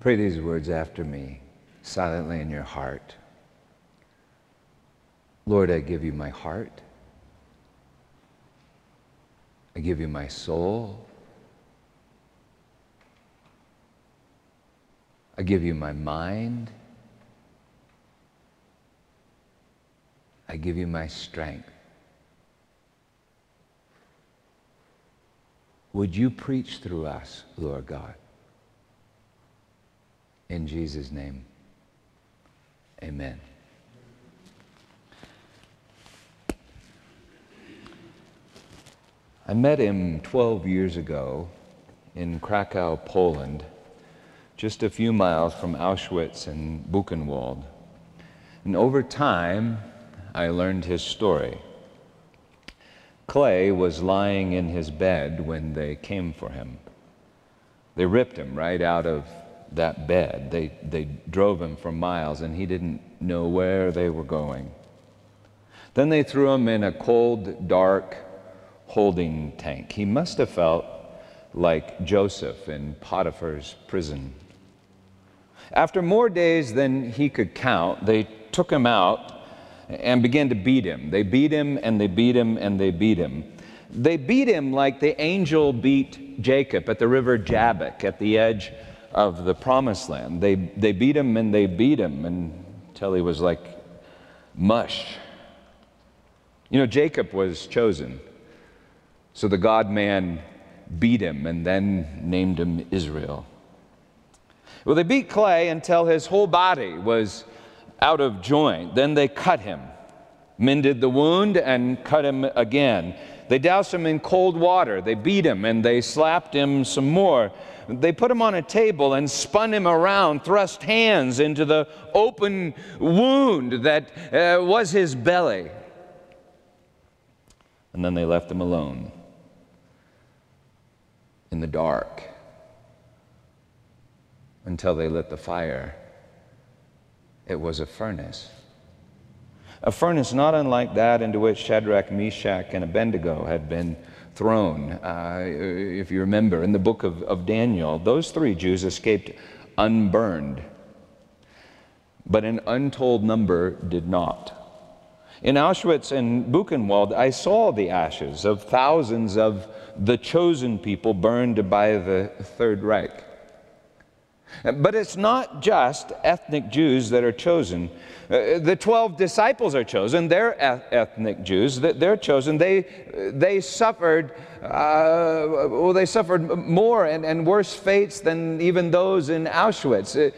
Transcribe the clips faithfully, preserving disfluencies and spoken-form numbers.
Pray these words after me, silently in your heart. Lord, I give you my heart. I give you my soul. I give you my mind. I give you my strength. Would you preach through us, Lord God? In Jesus' name, amen. I met him twelve years ago in Krakow, Poland, just a few miles from Auschwitz and Buchenwald. And over time, I learned his story. Clay was lying in his bed when they came for him. They ripped him right out of that bed. They, they drove him for miles, and he didn't know where they were going. Then they threw him in a cold, dark holding tank. He must have felt like Joseph in Potiphar's prison. After more days than he could count, they took him out and began to beat him. They beat him, and they beat him, and they beat him. They beat him like the angel beat Jacob at the river Jabbok at the edge of the Promised Land. They, they beat him, and they beat him until he was like mush. You know, Jacob was chosen, so the God-man beat him and then named him Israel. Well, they beat Clay until his whole body was out of joint. Then they cut him, mended the wound, and cut him again. They doused him in cold water. They beat him, and they slapped him some more. They put him on a table and spun him around, thrust hands into the open wound that uh, was his belly. And then they left him alone in the dark until they lit the fire. It was a furnace, a furnace not unlike that into which Shadrach, Meshach, and Abednego had been thrown. Uh, if you remember, in the book of, of Daniel, those three Jews escaped unburned, but an untold number did not. In Auschwitz and Buchenwald, I saw the ashes of thousands of the chosen people burned by the Third Reich. But it's not just ethnic Jews that are chosen. Uh, the twelve disciples are chosen. They're eth ethnic Jews. They're chosen. They, they, suffered, uh, well, they suffered more and, and worse fates than even those in Auschwitz. Uh,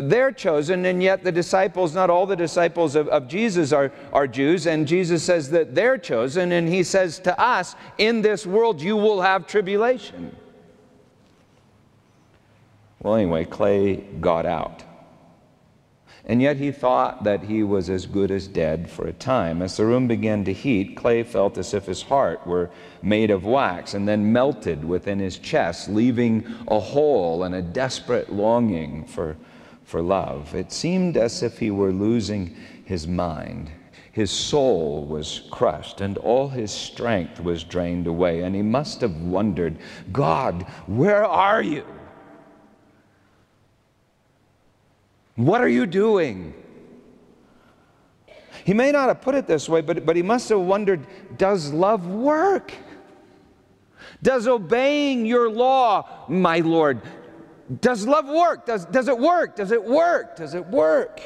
they're chosen, and yet the disciples, not all the disciples of, of Jesus are, are Jews, and Jesus says that they're chosen, and he says to us, in this world you will have tribulation. Well, anyway, Clay got out. And yet he thought that he was as good as dead for a time. As the room began to heat, Clay felt as if his heart were made of wax and then melted within his chest, leaving a hole and a desperate longing for, for love. It seemed as if he were losing his mind. His soul was crushed, and all his strength was drained away, and he must have wondered, God, where are you? What are you doing? He may not have put it this way, but, but he must have wondered, does love work? Does obeying your law, my Lord, does love work? Does, does it work? Does it work? Does it work?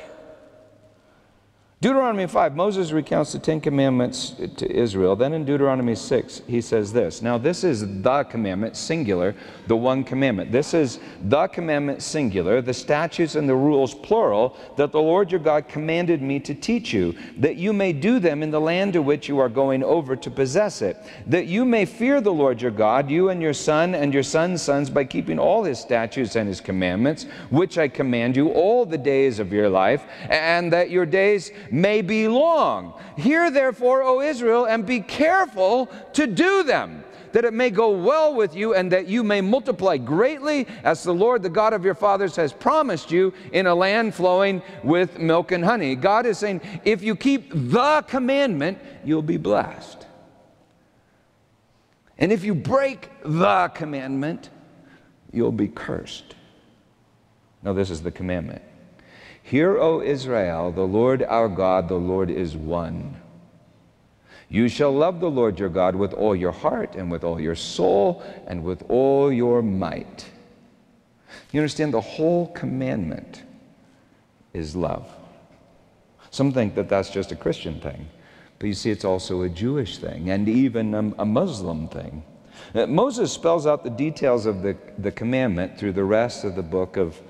Deuteronomy five, Moses recounts the Ten Commandments to Israel. Then in Deuteronomy six, he says this. Now this is the commandment, singular, the one commandment. This is the commandment, singular, the statutes and the rules, plural, that the Lord your God commanded me to teach you, that you may do them in the land to which you are going over to possess it, that you may fear the Lord your God, you and your son and your son's sons, by keeping all his statutes and his commandments, which I command you all the days of your life, and that your days may be long. Hear therefore, O Israel, and be careful to do them, that it may go well with you, and that you may multiply greatly, as the Lord, the God of your fathers, has promised you, in a land flowing with milk and honey. God is saying, if you keep the commandment, you'll be blessed. And if you break the commandment, you'll be cursed. No, this is the commandment. Hear, O Israel, the Lord our God, the Lord is one. You shall love the Lord your God with all your heart and with all your soul and with all your might. You understand, the whole commandment is love. Some think that that's just a Christian thing, but you see, it's also a Jewish thing and even a, a Muslim thing. Now, Moses spells out the details of the, the commandment through the rest of the book of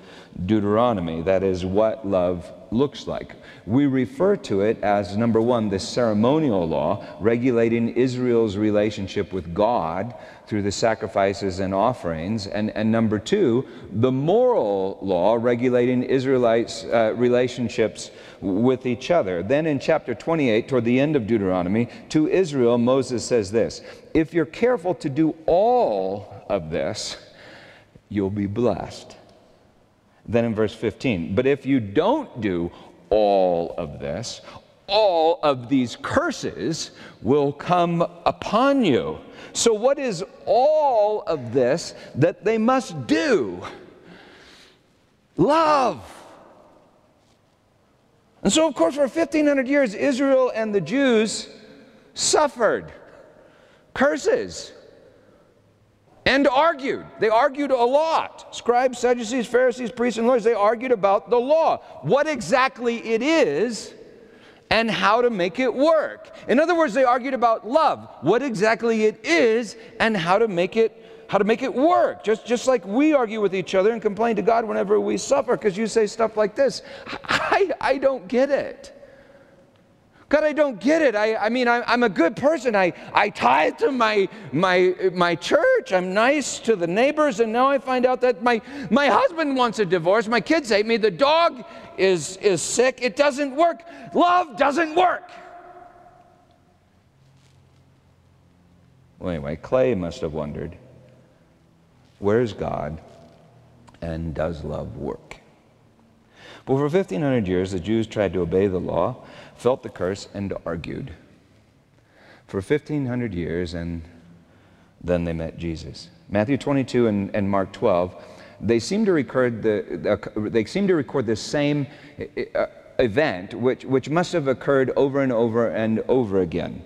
Deuteronomy, that is what love looks like. We refer to it as, number one, the ceremonial law, regulating Israel's relationship with God through the sacrifices and offerings, and, and number two, the moral law, regulating Israelites' uh, relationships with each other. Then in chapter twenty-eight, toward the end of Deuteronomy, to Israel, Moses says this, if you're careful to do all of this, you'll be blessed. Then in verse fifteen, but if you don't do all of this, all of these curses will come upon you. So what is all of this that they must do? Love. And so, of course, for fifteen hundred years, Israel and the Jews suffered curses. And argued. They argued a lot. Scribes, Sadducees, Pharisees, priests, and lawyers, they argued about the law, what exactly it is and how to make it work. In other words, they argued about love, what exactly it is and how to make it, how to make it work. Just, just like we argue with each other and complain to God whenever we suffer, because you say stuff like this, I, I don't get it. God, I don't get it. I, I mean, I, I'm a good person. I, I tithe to my, my, my church. I'm nice to the neighbors. And now I find out that my, my husband wants a divorce. My kids hate me. The dog is, is sick. It doesn't work. Love doesn't work. Well, anyway, Clay must have wondered, where is God and does love work? Well, for fifteen hundred years, the Jews tried to obey the law, felt the curse, and argued for fifteen hundred years, and then they met Jesus. Matthew twenty-two and, and Mark twelve, they seem to record the, the they seem to record the same event, which which must have occurred over and over and over again.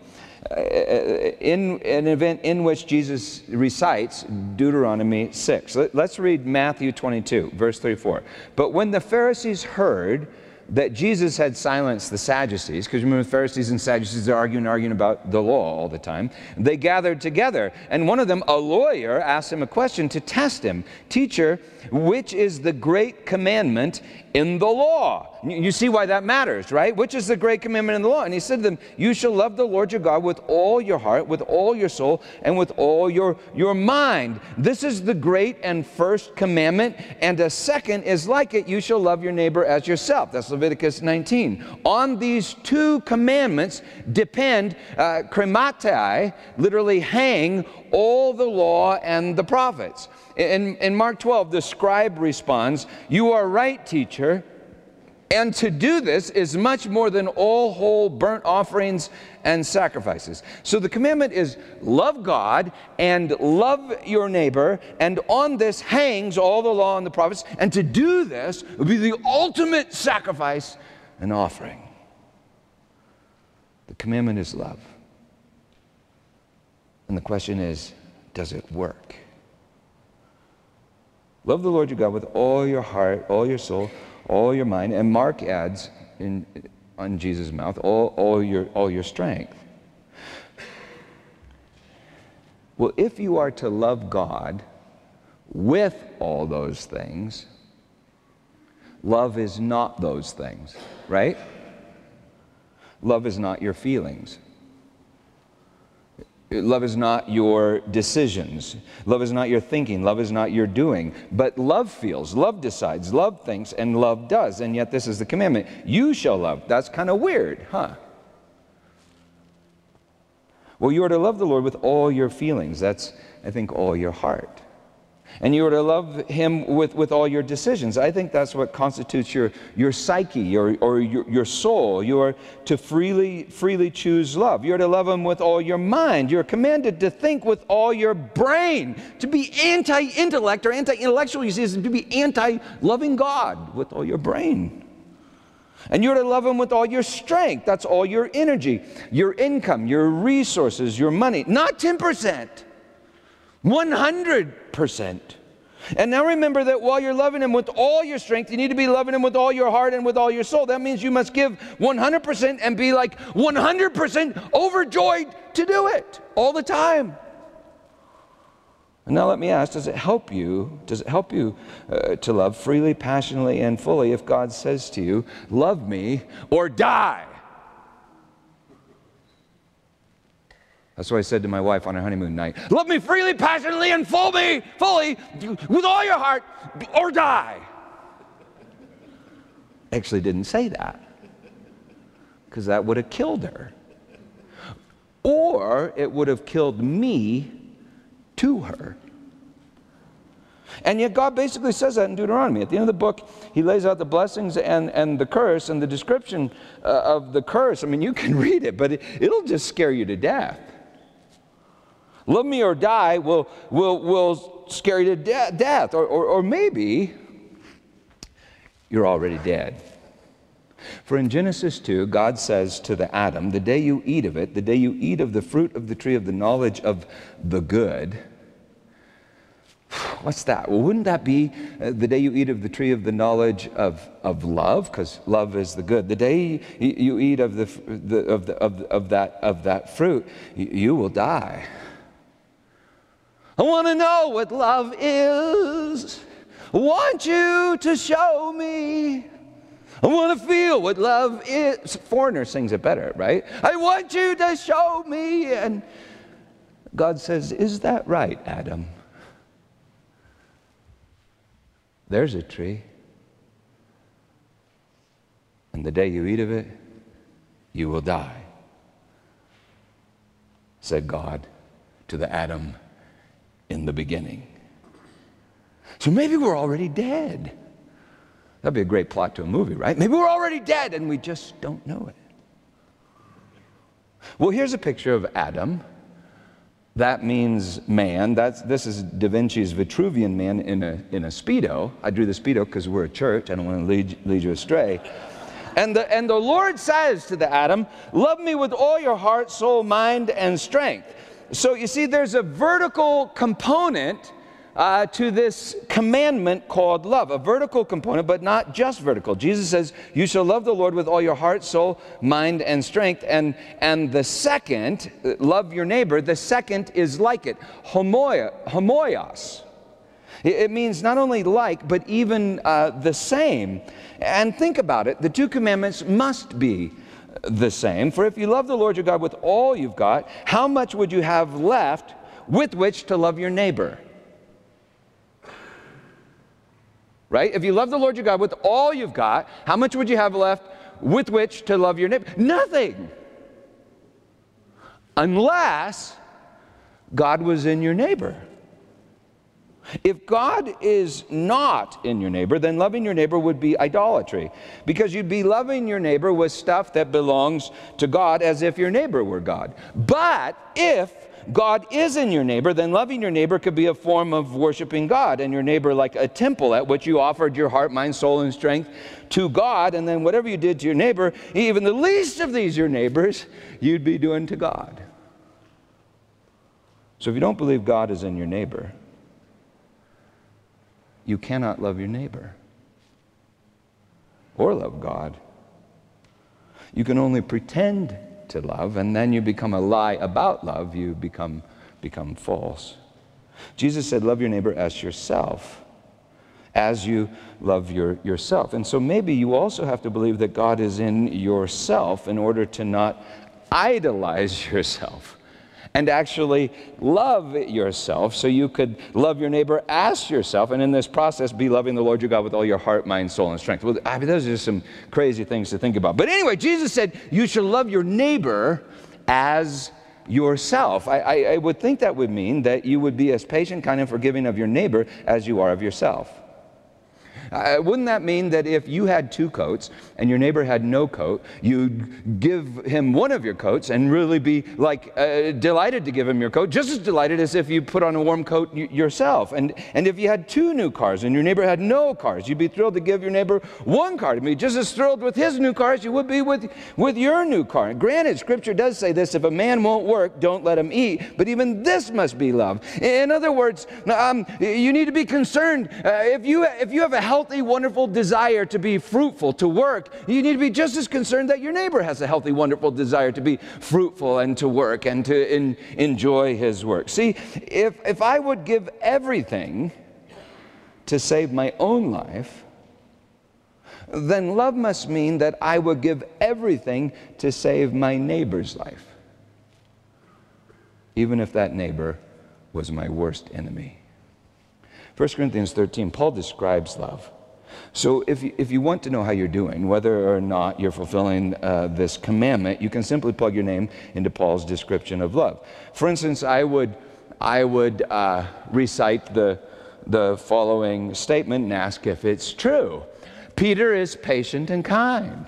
In an event in which Jesus recites Deuteronomy six. Let's read Matthew twenty-two, verse thirty-four. But when the Pharisees heard that Jesus had silenced the Sadducees, because remember, Pharisees and Sadducees are arguing arguing about the law all the time, they gathered together, and one of them, a lawyer, asked him a question to test him. Teacher, which is the great commandment in the law? You see why that matters, right? Which is the great commandment in the law? And he said to them, you shall love the Lord your God with all your heart, with all your soul, and with all your, your mind. This is the great and first commandment, and a second is like it, you shall love your neighbor as yourself. That's Leviticus nineteen. On these two commandments depend, uh, crematai, literally hang, all the law and the prophets. In, in Mark twelve, the scribe responds, you are right, teacher, and to do this is much more than all whole burnt offerings and sacrifices. So the commandment is love God and love your neighbor, and on this hangs all the law and the prophets, and to do this would be the ultimate sacrifice and offering. The commandment is love. And the question is, does it work? Love the Lord your God with all your heart, all your soul, all your mind, and Mark adds in, on Jesus' mouth, all, all, your, all your strength. Well, if you are to love God with all those things, love is not those things, right? Love is not your feelings. Love is not your decisions. Love is not your thinking. Love is not your doing. But love feels, love decides, love thinks, and love does. And yet this is the commandment. You shall love. That's kind of weird, huh? Well, you are to love the Lord with all your feelings. That's, I think, all your heart. And you are to love him with, with all your decisions. I think that's what constitutes your, your psyche or, or your, your soul. You are to freely, freely choose love. You are to love him with all your mind. You are commanded to think with all your brain. To be anti-intellect or anti-intellectual, you see, is to be anti-loving God with all your brain. And you're to love him with all your strength. That's all your energy, your income, your resources, your money. Not ten percent. one hundred percent. And now remember that while you're loving him with all your strength, you need to be loving him with all your heart and with all your soul. That means you must give one hundred percent and be like one hundred percent overjoyed to do it all the time. And now let me ask, does it help you, does it help you uh, to love freely, passionately, and fully if God says to you, love me or die? That's what I said to my wife on our honeymoon night. Love me freely, passionately, and full me, fully, with all your heart, or die. Actually didn't say that, because that would have killed her. Or it would have killed me to her. And yet God basically says that in Deuteronomy. At the end of the book, he lays out the blessings and, and the curse and the description uh, of the curse. I mean, you can read it, but it, it'll just scare you to death. Love me or die will, will, will scare you to de death. Or, or, or maybe you're already dead. For in Genesis two, God says to the Adam, the day you eat of it, the day you eat of the fruit of the tree of the knowledge of the good. What's that? Well, wouldn't that be uh, the day you eat of the tree of the knowledge of, of love? Because love is the good. The day you, you eat of, the, the, of, the, of, of, that, of that fruit, you, you will die. I want to know what love is. I want you to show me. I want to feel what love is. Foreigner sings it better, right? I want you to show me. And God says, is that right, Adam? There's a tree. And the day you eat of it, you will die, said God to the Adam in the beginning. So maybe we're already dead. That'd be a great plot to a movie, right? Maybe we're already dead and we just don't know it. Well, here's a picture of Adam. That means man. That's, this is Da Vinci's Vitruvian man in a, in a Speedo. I drew the Speedo because we're a church. I don't want to lead, lead you astray. And the, and the Lord says to the Adam, love me with all your heart, soul, mind, and strength. So you see, there's a vertical component uh, to this commandment called love. A vertical component, but not just vertical. Jesus says, you shall love the Lord with all your heart, soul, mind, and strength. And, and the second, love your neighbor, the second is like it, homoia, homoios. It, it means not only like, but even uh, the same. And think about it, the two commandments must be the same. For if you love the Lord your God with all you've got, how much would you have left with which to love your neighbor? Right? If you love the Lord your God with all you've got, how much would you have left with which to love your neighbor? Nothing. Unless God was in your neighbor. If God is not in your neighbor, then loving your neighbor would be idolatry. Because you'd be loving your neighbor with stuff that belongs to God as if your neighbor were God. But if God is in your neighbor, then loving your neighbor could be a form of worshiping God and your neighbor like a temple at which you offered your heart, mind, soul, and strength to God. And then whatever you did to your neighbor, even the least of these your neighbors, you'd be doing to God. So if you don't believe God is in your neighbor, you cannot love your neighbor or love God. You can only pretend to love, and then you become a lie about love. You become, become false. Jesus said, love your neighbor as yourself, as you love your, yourself. And so maybe you also have to believe that God is in yourself in order to not idolize yourself and actually love yourself, so you could love your neighbor as yourself, and in this process be loving the Lord your God with all your heart, mind, soul, and strength. Well, I mean, those are just some crazy things to think about. But anyway, Jesus said, you shall love your neighbor as yourself. I, I, I would think that would mean that you would be as patient, kind, and forgiving of your neighbor as you are of yourself. Uh, wouldn't that mean that if you had two coats and your neighbor had no coat, you'd give him one of your coats and really be like uh, delighted to give him your coat, just as delighted as if you put on a warm coat yourself? And, and if you had two new cars and your neighbor had no cars, you'd be thrilled to give your neighbor one car. To be just as thrilled with his new car as you would be with, with your new car. And granted, Scripture does say this: if a man won't work, don't let him eat, but even this must be love. In other words, um, you need to be concerned. Uh, if, you, if you have a healthy, wonderful desire to be fruitful, to work, you need to be just as concerned that your neighbor has a healthy, wonderful desire to be fruitful and to work and to in, enjoy his work. See, if, if I would give everything to save my own life, then love must mean that I would give everything to save my neighbor's life, even if that neighbor was my worst enemy. First Corinthians thirteen, Paul describes love. So if you, if you want to know how you're doing, whether or not you're fulfilling uh, this commandment, you can simply plug your name into Paul's description of love. For instance, I would, I would uh, recite the, the following statement and ask if it's true. Peter is patient and kind.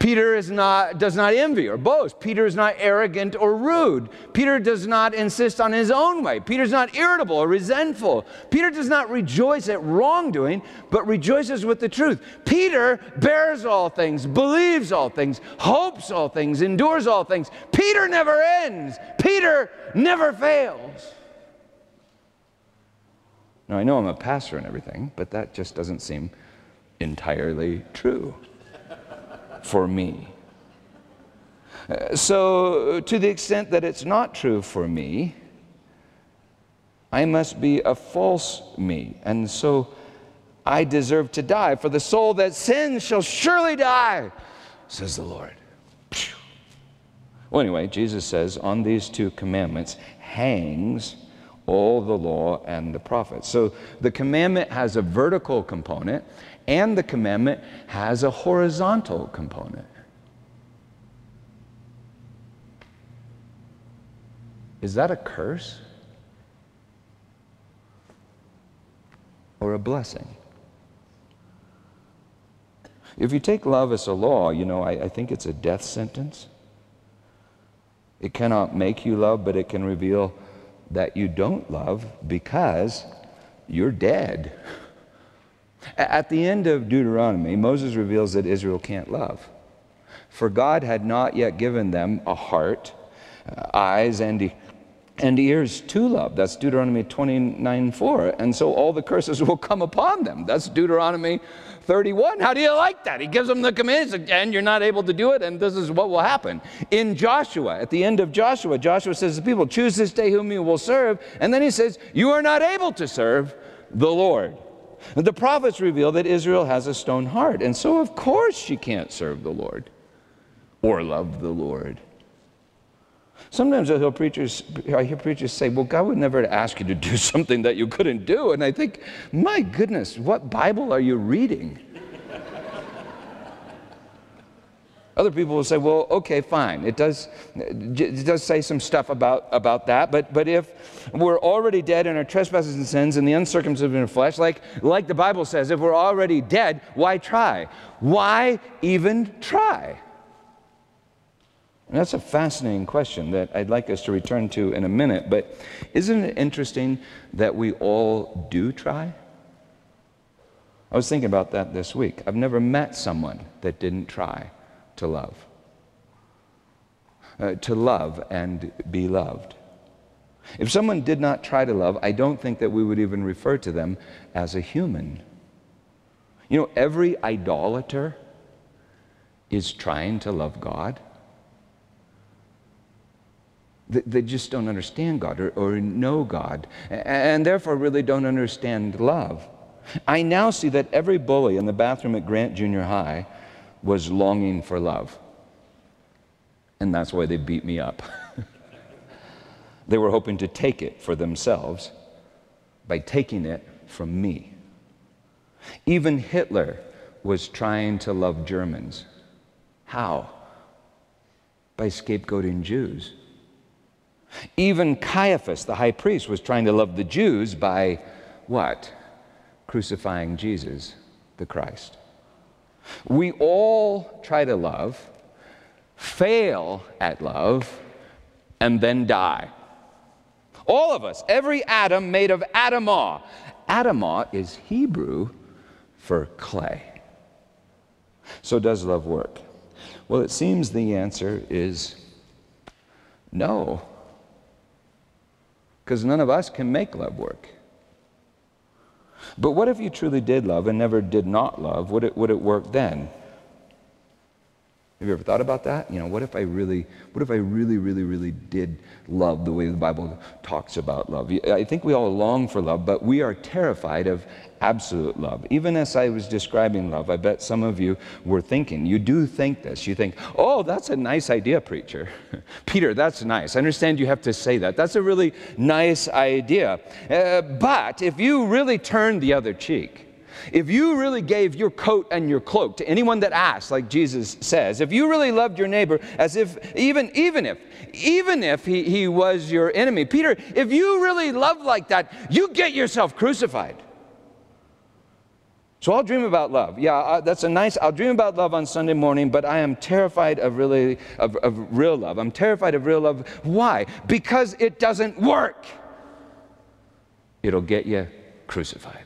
Peter is not, does not envy or boast. Peter is not arrogant or rude. Peter does not insist on his own way. Peter is not irritable or resentful. Peter does not rejoice at wrongdoing, but rejoices with the truth. Peter bears all things, believes all things, hopes all things, endures all things. Peter never ends. Peter never fails. Now, I know I'm a pastor and everything, but that just doesn't seem entirely true for me. Uh, so to the extent that it's not true for me, I must be a false me, and so I deserve to die. For the soul that sins shall surely die, says the Lord. Well, anyway, Jesus says on these two commandments hangs all the law and the prophets. So the commandment has a vertical component, and the commandment has a horizontal component. Is that a curse or a blessing? If you take love as a law, you know, I, I think it's a death sentence. It cannot make you love, but it can reveal that you don't love because you're dead. At the end of Deuteronomy, Moses reveals that Israel can't love. For God had not yet given them a heart, uh, eyes, and, and ears to love. That's Deuteronomy twenty-nine four. And so all the curses will come upon them. That's Deuteronomy thirty-one. How do you like that? He gives them the commands, and you're not able to do it, and this is what will happen. In Joshua, at the end of Joshua, Joshua says to the people, choose this day whom you will serve. And then he says, you are not able to serve the Lord. The prophets reveal that Israel has a stone heart, and so of course she can't serve the Lord or love the Lord. Sometimes I hear preachers, I hear preachers say, well, God would never ask you to do something that you couldn't do, and I think, my goodness, what Bible are you reading? Other people will say, well, okay, fine. It does, it does say some stuff about, about that, but, but if we're already dead in our trespasses and sins and the uncircumcision of flesh, like, like the Bible says, if we're already dead, why try? Why even try? And that's a fascinating question that I'd like us to return to in a minute, but isn't it interesting that we all do try? I was thinking about that this week. I've never met someone that didn't try to love, uh, to love and be loved. If someone did not try to love, I don't think that we would even refer to them as a human. You know, every idolater is trying to love God. They, they just don't understand God or, or know God, and therefore really don't understand love. I now see that every bully in the bathroom at Grant Junior High was longing for love, and that's why they beat me up. They were hoping to take it for themselves by taking it from me. Even Hitler was trying to love Germans. How? By scapegoating Jews. Even Caiaphas, the high priest, was trying to love the Jews by what? Crucifying Jesus, the Christ. We all try to love, fail at love, and then die. All of us, every Adam made of Adamah. Adamah is Hebrew for clay. So does love work? Well, it seems the answer is no, because none of us can make love work. But what if you truly did love and never did not love? Would it, would it work then? Have you ever thought about that? You know, what if I really, what if I really, really, really did love the way the Bible talks about love? I think we all long for love, but we are terrified of absolute love. Even as I was describing love, I bet some of you were thinking, you do think this. You think, oh, that's a nice idea, preacher. Peter, that's nice. I understand you have to say that. That's a really nice idea. Uh, but if you really turn the other cheek, if you really gave your coat and your cloak to anyone that asked, like Jesus says, if you really loved your neighbor as if, even, even if, even if he, he was your enemy, Peter, if you really love like that, you get yourself crucified. So I'll dream about love. Yeah, uh, that's a nice, I'll dream about love on Sunday morning, but I am terrified of really, of, of real love. I'm terrified of real love. Why? Because it doesn't work. It'll get you crucified.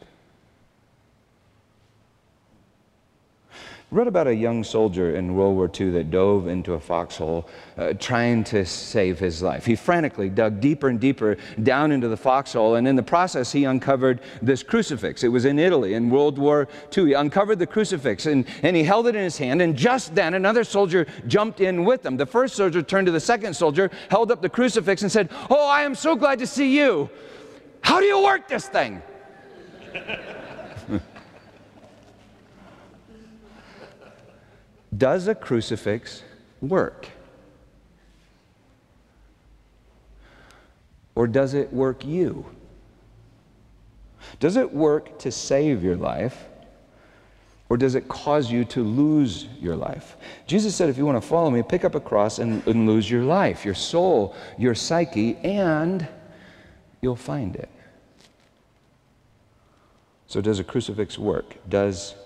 Read about a young soldier in World War Two that dove into a foxhole uh, trying to save his life. He frantically dug deeper and deeper down into the foxhole, and in the process he uncovered this crucifix. It was in Italy in World War Two. He uncovered the crucifix and, and he held it in his hand, and just then another soldier jumped in with him. The first soldier turned to the second soldier, held up the crucifix and said, "Oh, I am so glad to see you. How do you work this thing?" Does a crucifix work? Or does it work you? Does it work to save your life? Or does it cause you to lose your life? Jesus said, if you want to follow me, pick up a cross and, and lose your life, your soul, your psyche, and you'll find it. So does a crucifix work? Does,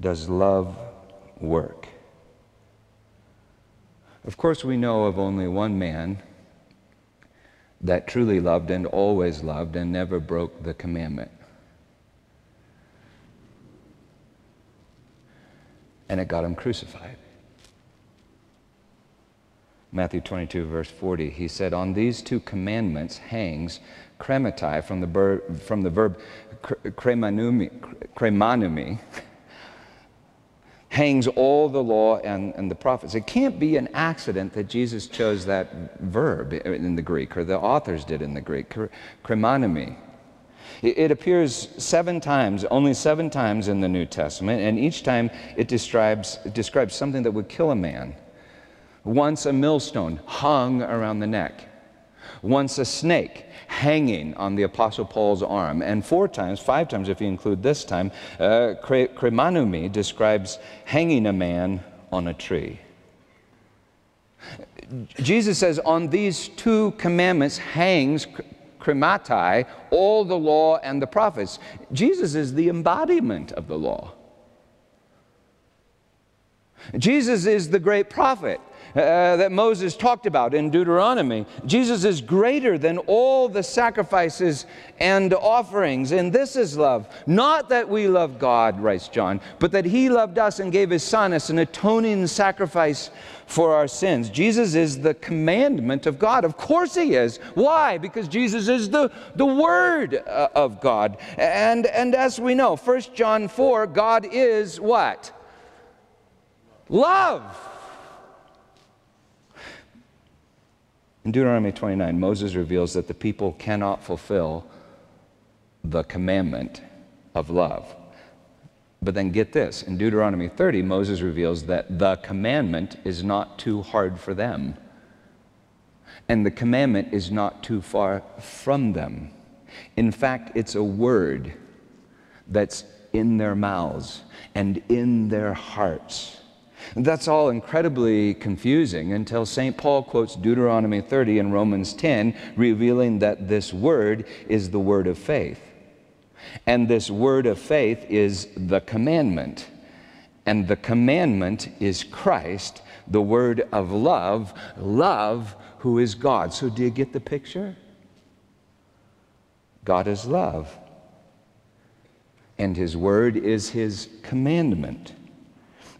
does love work? work. Of course, we know of only one man that truly loved and always loved and never broke the commandment. And it got him crucified. Matthew twenty-two, verse forty, he said, "On these two commandments hangs crematai," from the, ber from the verb cremanumi, cremanumi, hangs all the law and, and the prophets. It can't be an accident that Jesus chose that verb in the Greek, or the authors did in the Greek, cremanumi. It, it appears seven times, only seven times in the New Testament, and each time it describes, it describes something that would kill a man. Once a millstone hung around the neck. Once a snake hanging on the Apostle Paul's arm. And four times, five times if you include this time, uh, cremanumi describes hanging a man on a tree. Jesus says, on these two commandments hangs crematai, all the law and the prophets. Jesus is the embodiment of the law. Jesus is the great prophet. Uh, that Moses talked about in Deuteronomy. Jesus is greater than all the sacrifices and offerings, and this is love. Not that we love God, writes John, but that he loved us and gave his son as an atoning sacrifice for our sins. Jesus is the commandment of God. Of course he is. Why? Because Jesus is the, the Word uh, of God. And, and as we know, First John four, God is what? Love. In Deuteronomy twenty-nine, Moses reveals that the people cannot fulfill the commandment of love. But then get this, in Deuteronomy thirty, Moses reveals that the commandment is not too hard for them, and the commandment is not too far from them. In fact, it's a word that's in their mouths and in their hearts. And that's all incredibly confusing until Saint Paul quotes Deuteronomy thirty and Romans ten, revealing that this word is the word of faith. And this word of faith is the commandment. And the commandment is Christ, the word of love, love who is God. So do you get the picture? God is love. And his word is his commandment.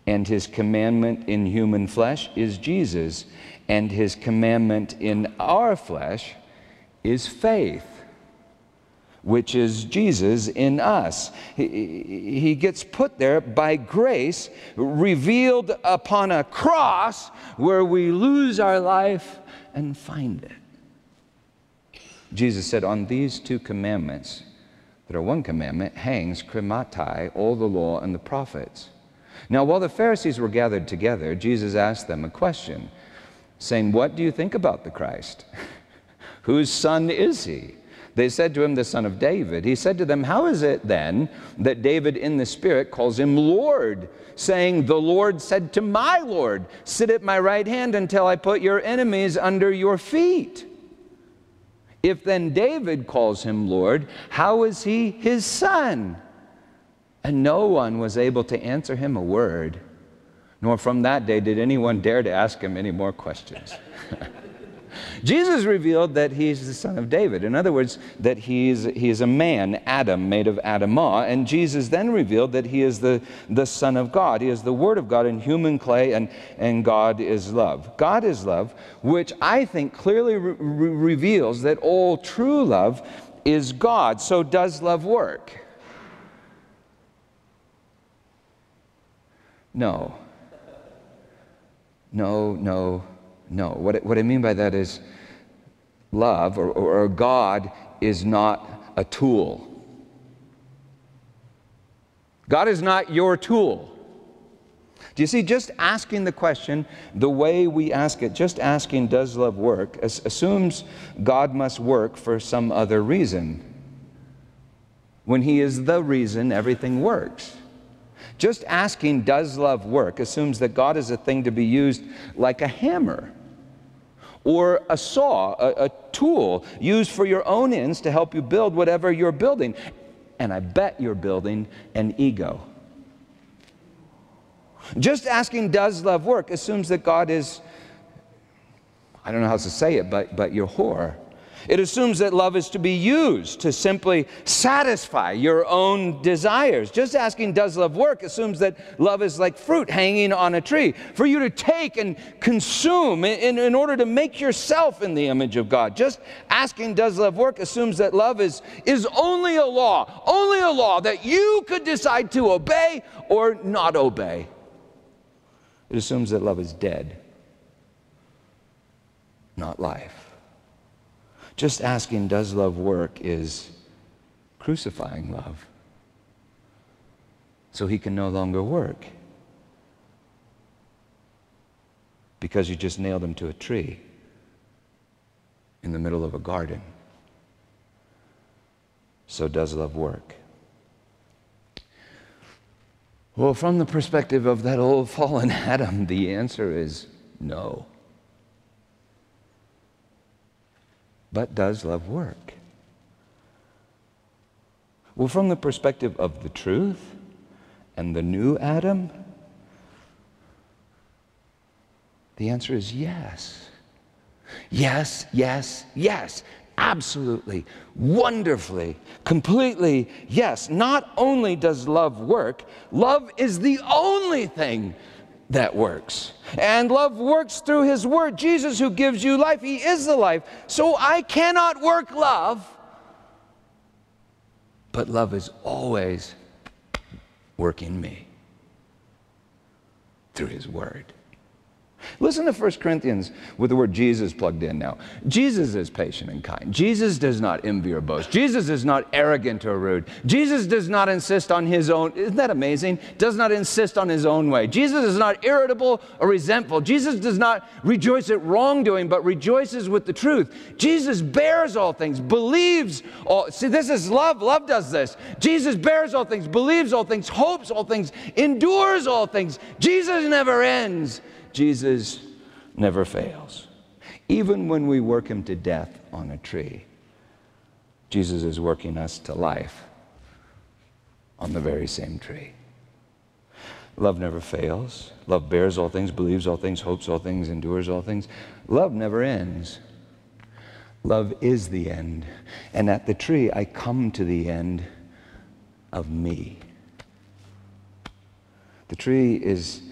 And his commandment in human flesh is Jesus. And his commandment in our flesh is faith, which is Jesus in us. He, he gets put there by grace, revealed upon a cross where we lose our life and find it. Jesus said, on these two commandments, that are one commandment, hangs crematai, all the law and the prophets. Now, while the Pharisees were gathered together, Jesus asked them a question, saying, what do you think about the Christ? Whose son is he? They said to him, the son of David. He said to them, how is it then that David in the Spirit calls him Lord, saying, the Lord said to my Lord, sit at my right hand until I put your enemies under your feet? If then David calls him Lord, how is he his son? And no one was able to answer him a word, nor from that day did anyone dare to ask him any more questions. Jesus revealed that he's the son of David. In other words, that he's, he's a man, Adam, made of Adamah. And Jesus then revealed that he is the, the son of God. He is the word of God in human clay, and, and God is love. God is love, which I think clearly re re reveals that all true love is God. So does love work? No. No, no. No, what, what I mean by that is love or, or God is not a tool. God is not your tool. Do you see, just asking the question the way we ask it, just asking does love work, assumes God must work for some other reason, when he is the reason everything works. Just asking, does love work, assumes that God is a thing to be used like a hammer or a saw, a, a tool used for your own ends to help you build whatever you're building. And I bet you're building an ego. Just asking, does love work, assumes that God is, I don't know how to say it, but, but your whore. It assumes that love is to be used to simply satisfy your own desires. Just asking, does love work, assumes that love is like fruit hanging on a tree for you to take and consume in, in order to make yourself in the image of God. Just asking, does love work, assumes that love is, is only a law, only a law that you could decide to obey or not obey. It assumes that love is dead, not life. Just asking, does love work, is crucifying love. So he can no longer work. Because you just nailed him to a tree in the middle of a garden. So does love work? Well, from the perspective of that old fallen Adam, the answer is no. But does love work? Well, from the perspective of the truth and the new Adam, the answer is yes. Yes, yes, yes. Absolutely, wonderfully, completely yes. Not only does love work, love is the only thing that works. And love works through his word. Jesus, who gives you life, he is the life. So I cannot work love, but love is always working me through his word. Listen to First Corinthians with the word Jesus plugged in now. Jesus is patient and kind. Jesus does not envy or boast. Jesus is not arrogant or rude. Jesus does not insist on his own. Isn't that amazing? Does not insist on his own way. Jesus is not irritable or resentful. Jesus does not rejoice at wrongdoing, but rejoices with the truth. Jesus bears all things, believes all. See, this is love. Love does this. Jesus bears all things, believes all things, hopes all things, endures all things. Jesus never ends. Jesus never fails. Even when we work him to death on a tree, Jesus is working us to life on the very same tree. Love never fails. Love bears all things, believes all things, hopes all things, endures all things. Love never ends. Love is the end. And at the tree, I come to the end of me. The tree is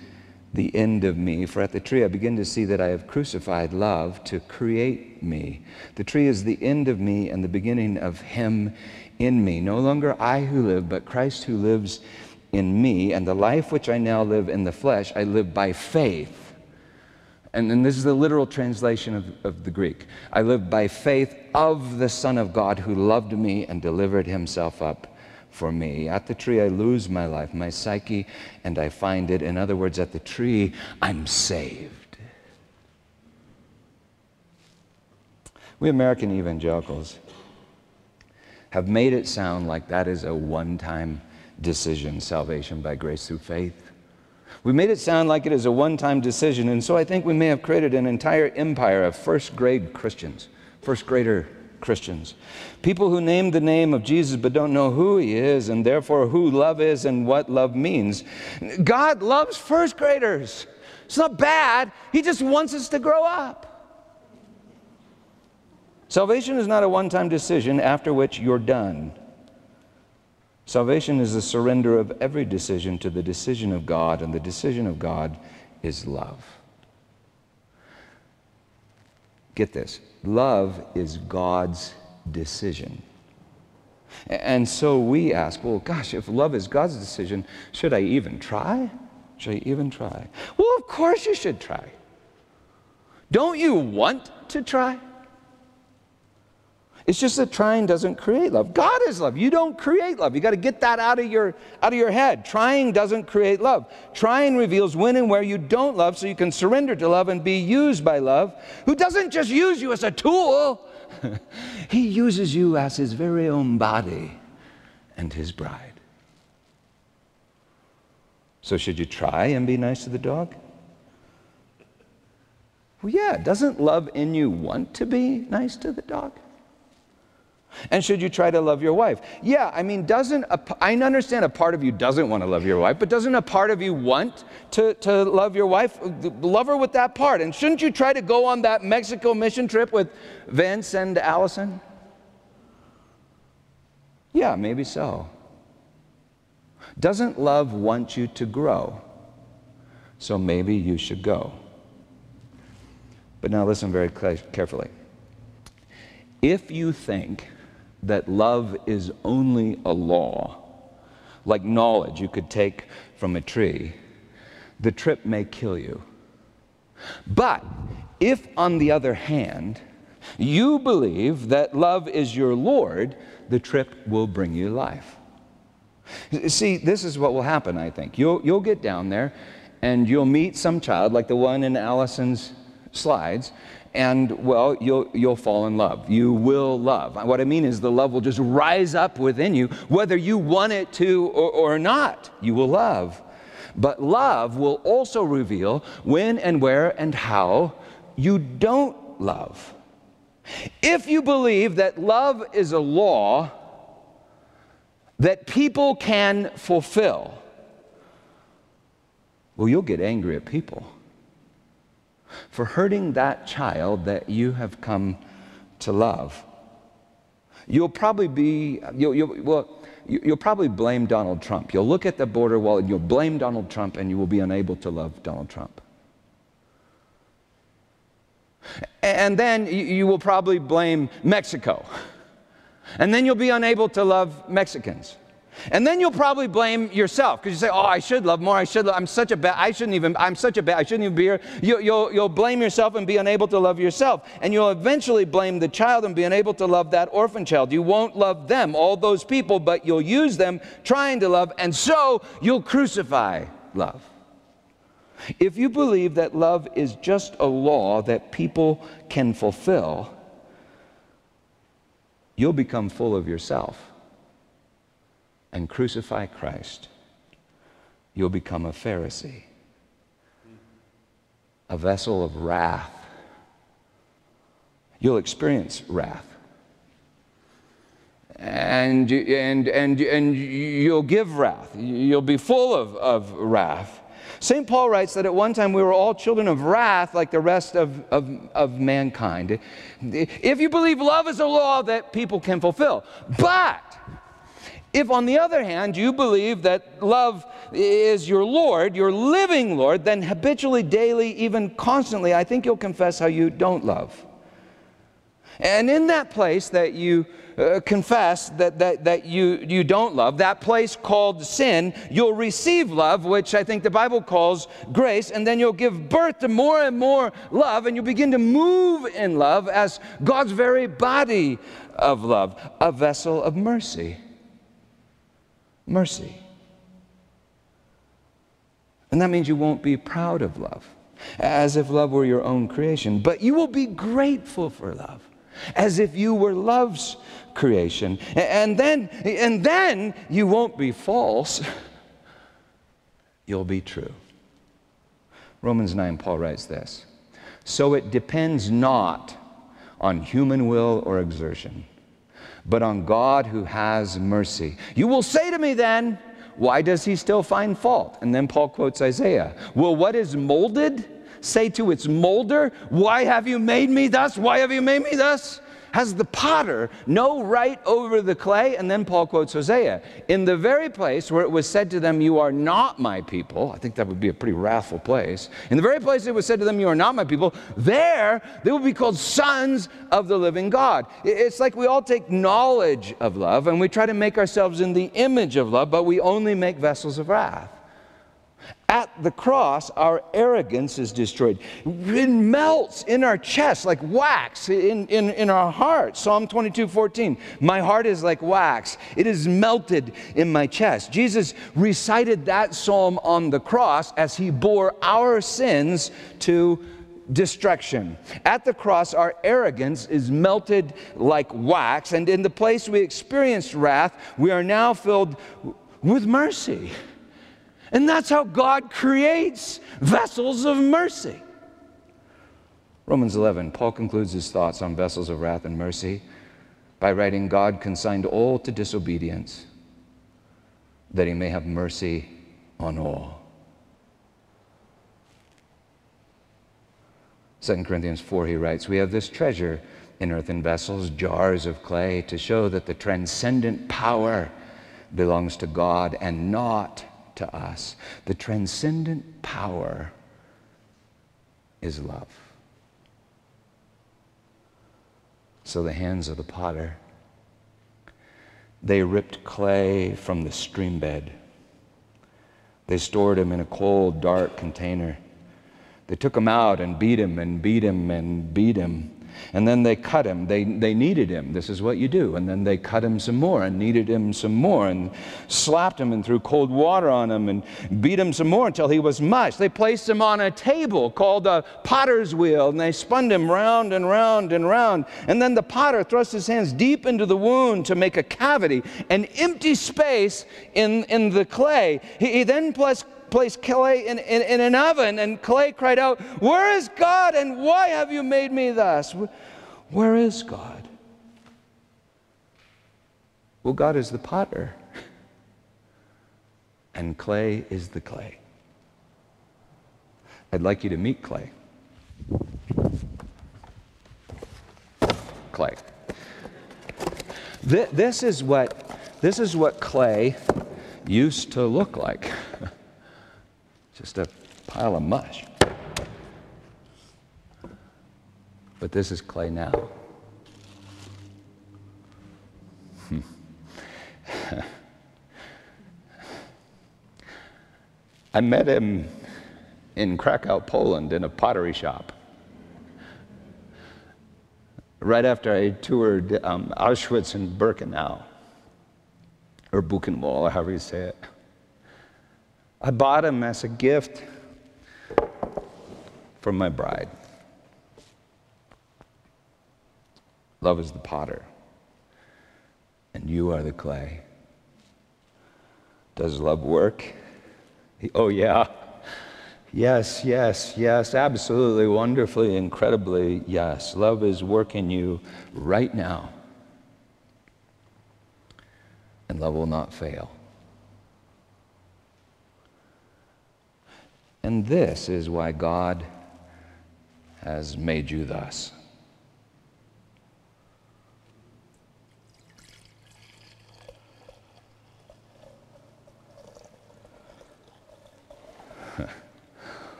the end of me, for at the tree I begin to see that I have crucified love to create me. The tree is the end of me and the beginning of him in me. No longer I who live, but Christ who lives in me, and the life which I now live in the flesh, I live by faith. And then this is the literal translation of, of the Greek. I live by faith of the Son of God who loved me and delivered himself up for me. At the tree, I lose my life, my psyche, and I find it. In other words, at the tree, I'm saved. We American evangelicals have made it sound like that is a one-time decision, salvation by grace through faith. We made it sound like it is a one-time decision, and so I think we may have created an entire empire of first-grade Christians, first-grader Christians, people who name the name of Jesus but don't know who he is and therefore who love is and what love means. God loves first graders. It's not bad. He just wants us to grow up. Salvation is not a one-time decision after which you're done. Salvation is the surrender of every decision to the decision of God, and the decision of God is love. Get this. Love is God's decision. And so we ask, well, gosh, if love is God's decision, should I even try? Should I even try? Well, of course you should try. Don't you want to try? It's just that trying doesn't create love. God is love. You don't create love. You got to get that out of your out of your head. Trying doesn't create love. Trying reveals when and where you don't love, so you can surrender to love and be used by love, who doesn't just use you as a tool. He uses you as his very own body and his bride. So should you try and be nice to the dog? Well, yeah. Doesn't love in you want to be nice to the dog? And should you try to love your wife? Yeah, I mean, doesn't, a, I understand a part of you doesn't want to love your wife, but doesn't a part of you want to, to love your wife? Love her with that part. And shouldn't you try to go on that Mexico mission trip with Vince and Allison? Yeah, maybe so. Doesn't love want you to grow? So maybe you should go. But now listen very carefully. If you think that love is only a law, like knowledge you could take from a tree, the trip may kill you. But if, on the other hand, you believe that love is your Lord, the trip will bring you life. See, this is what will happen, I think. You'll, you'll get down there, and you'll meet some child, like the one in Allison's slides, and, well, you'll, you'll fall in love. You will love. What I mean is the love will just rise up within you, whether you want it to or, or not. You will love. But love will also reveal when and where and how you don't love. If you believe that love is a law that people can fulfill, well, you'll get angry at people for hurting that child that you have come to love. You'll probably be, you'll, you'll, well, you'll probably blame Donald Trump. You'll look at the border wall and you'll blame Donald Trump, and you will be unable to love Donald Trump. And then you will probably blame Mexico. And then you'll be unable to love Mexicans. And then you'll probably blame yourself because you say, "Oh, I should love more. I should. Love. I'm such a bad. I shouldn't even. I'm such a bad. I shouldn't even be here." You, you'll you'll blame yourself and be unable to love yourself, and you'll eventually blame the child and be unable to love that orphan child. You won't love them, all those people, but you'll use them trying to love, and so you'll crucify love. If you believe that love is just a law that people can fulfill, you'll become full of yourself and crucify Christ. You'll become a Pharisee, a vessel of wrath. You'll experience wrath. And, and, and, and you'll give wrath. You'll be full of, of wrath. Saint Paul writes that at one time we were all children of wrath like the rest of, of, of mankind. If you believe love is a law that people can fulfill, but if, on the other hand, you believe that love is your Lord, your living Lord, then habitually, daily, even constantly, I think you'll confess how you don't love. And in that place that you uh, confess that, that, that you, you don't love, that place called sin, you'll receive love, which I think the Bible calls grace, and then you'll give birth to more and more love, and you'll begin to move in love as God's very body of love, a vessel of mercy. Mercy. And that means you won't be proud of love, as if love were your own creation, but you will be grateful for love, as if you were love's creation. And then, and then you won't be false. You'll be true. Romans nine, Paul writes this, "So it depends not on human will or exertion, but on God who has mercy. You will say to me then, why does he still find fault?" And then Paul quotes Isaiah, "Will what is molded say to its molder, why have you made me thus? Why have you made me thus? Has the potter no right over the clay?" And then Paul quotes Hosea, "In the very place where it was said to them, you are not my people," I think that would be a pretty wrathful place, "in the very place it was said to them, you are not my people, there they will be called sons of the living God." It's like we all take knowledge of love and we try to make ourselves in the image of love, but we only make vessels of wrath. At the cross, our arrogance is destroyed. It melts in our chest like wax in, in, in our heart. Psalm twenty-two fourteen, "My heart is like wax. It is melted in my chest." Jesus recited that psalm on the cross as he bore our sins to destruction. At the cross, our arrogance is melted like wax, and in the place we experienced wrath, we are now filled with mercy. And that's how God creates vessels of mercy. Romans eleven, Paul concludes his thoughts on vessels of wrath and mercy by writing, "God consigned all to disobedience, that he may have mercy on all." Second Corinthians four, he writes, "We have this treasure in earthen vessels, jars of clay, to show that the transcendent power belongs to God and not to us." The transcendent power is love. So the hands of the potter, they ripped clay from the stream bed. They stored him in a cold, dark container. They took him out and beat him and beat him and beat him. And then they cut him. They, they kneaded him. This is what you do. And then they cut him some more and kneaded him some more and slapped him and threw cold water on him and beat him some more until he was mush. They placed him on a table called a potter's wheel, and they spun him round and round and round. And then the potter thrust his hands deep into the wound to make a cavity, an empty space in, in the clay. He, he then placed placed clay in, in, in an oven, and clay cried out, "Where is God, and why have you made me thus?" Where is God? Well, God is the potter, and clay is the clay. I'd like you to meet clay. Clay. Th this is what, this is what clay used to look like. Just a pile of mush. But this is clay now. Hmm. I met him in Krakow, Poland, in a pottery shop. Right after I toured um, Auschwitz and Birkenau, or Buchenwald, or however you say it. I bought him as a gift for my bride. Love is the potter, and you are the clay. Does love work? Oh, yeah. Yes, yes, yes, absolutely, wonderfully, incredibly, yes. Love is working you right now. And love will not fail. And this is why God has made you thus.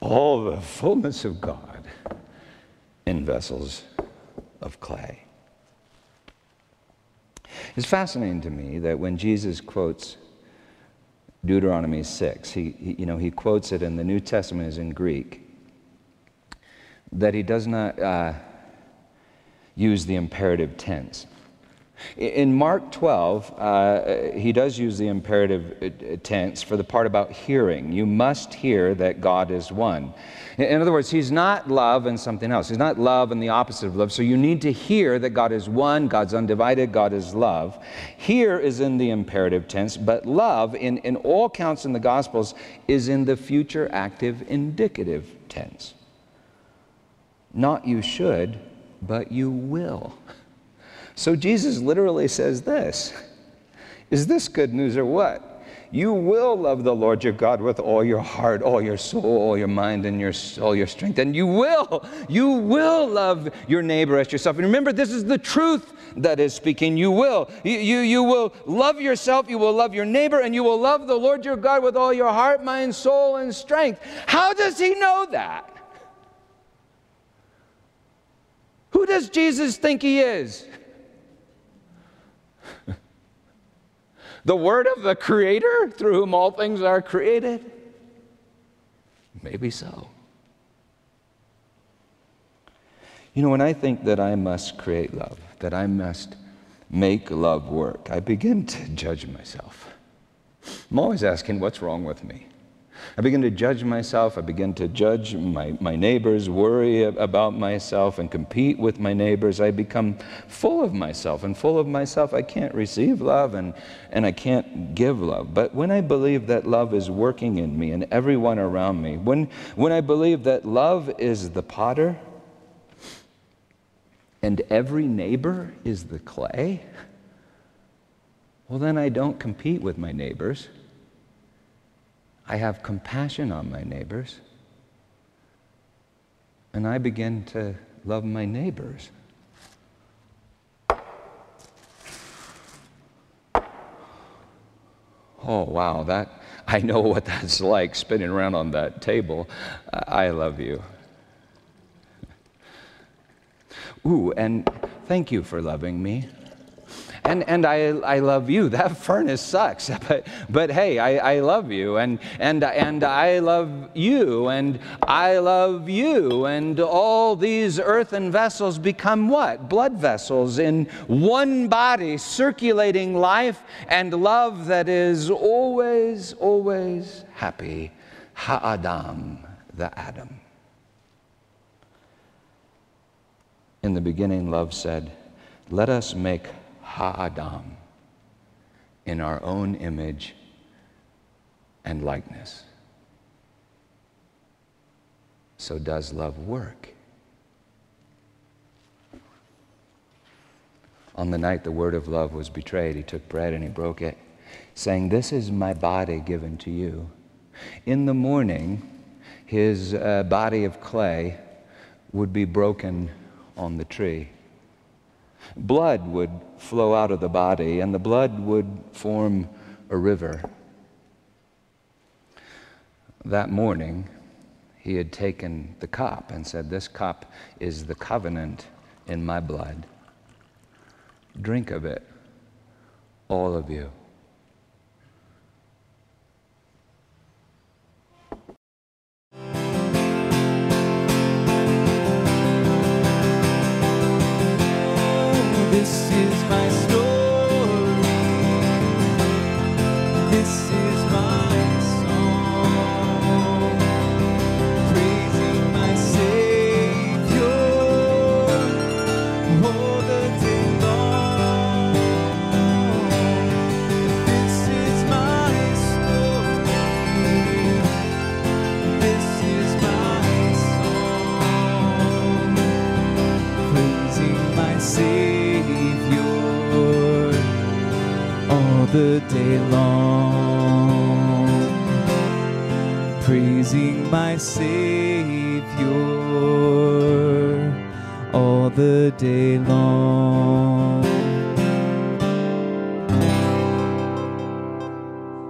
All the fullness of God in vessels of clay. It's fascinating to me that when Jesus quotes Deuteronomy six, he, he, you know, he quotes it, and the New Testament is in Greek, that he does not uh, use the imperative tense. In Mark twelve, uh, he does use the imperative tense for the part about hearing. You must hear that God is one. In other words, he's not love and something else. He's not love and the opposite of love. So you need to hear that God is one, God's undivided, God is love. Hear is in the imperative tense, but love, in, in all counts in the Gospels, is in the future active indicative tense. Not you should, but you will. So Jesus literally says this. Is this good news or what? You will love the Lord your God with all your heart, all your soul, all your mind, and your, all your strength. And you will, you will love your neighbor as yourself. And remember, this is the truth that is speaking. You will. You, you, you will love yourself, you will love your neighbor, and you will love the Lord your God with all your heart, mind, soul, and strength. How does he know that? Who does Jesus think he is? The word of the Creator, through whom all things are created? Maybe so. You know, when I think that I must create love, that I must make love work, I begin to judge myself. I'm always asking, what's wrong with me? I begin to judge myself. I begin to judge my, my neighbors, worry about myself, and compete with my neighbors. I become full of myself, and full of myself, I can't receive love, and, and I can't give love. But when I believe that love is working in me and everyone around me, when, when I believe that love is the potter and every neighbor is the clay, well, then I don't compete with my neighbors. I have compassion on my neighbors, and I begin to love my neighbors. Oh, wow, that, I know what that's like, spinning around on that table. I love you. Ooh, and thank you for loving me. And, and I, I love you. That furnace sucks, but, but hey, I, I love you, and, and, and I love you, and I love you, and all these earthen vessels become what? Blood vessels in one body, circulating life and love that is always, always happy. Ha-Adam, the Adam. In the beginning, love said, let us make Ha-Adam, in our own image and likeness. So does love work? On the night the word of love was betrayed, he took bread and he broke it, saying, "This is my body given to you." In the morning, his uh, body of clay would be broken on the tree. Blood would flow out of the body, and the blood would form a river. That morning, he had taken the cup and said, "This cup is the covenant in my blood. Drink of it, all of you." day long, praising my Savior all the day long.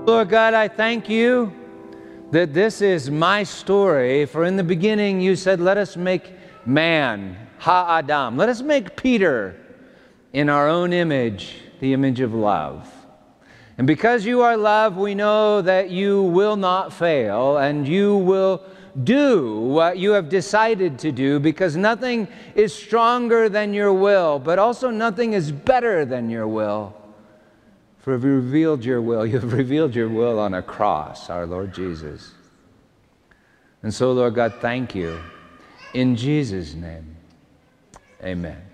Lord God, I thank you that this is my story, for in the beginning you said, let us make man, ha-adam, let us make Peter in our own image, the image of love. And because you are love, we know that you will not fail, and you will do what you have decided to do, because nothing is stronger than your will, but also nothing is better than your will. For you have revealed your will. You have revealed your will on a cross, our Lord Jesus. And so, Lord God, thank you. In Jesus' name, amen.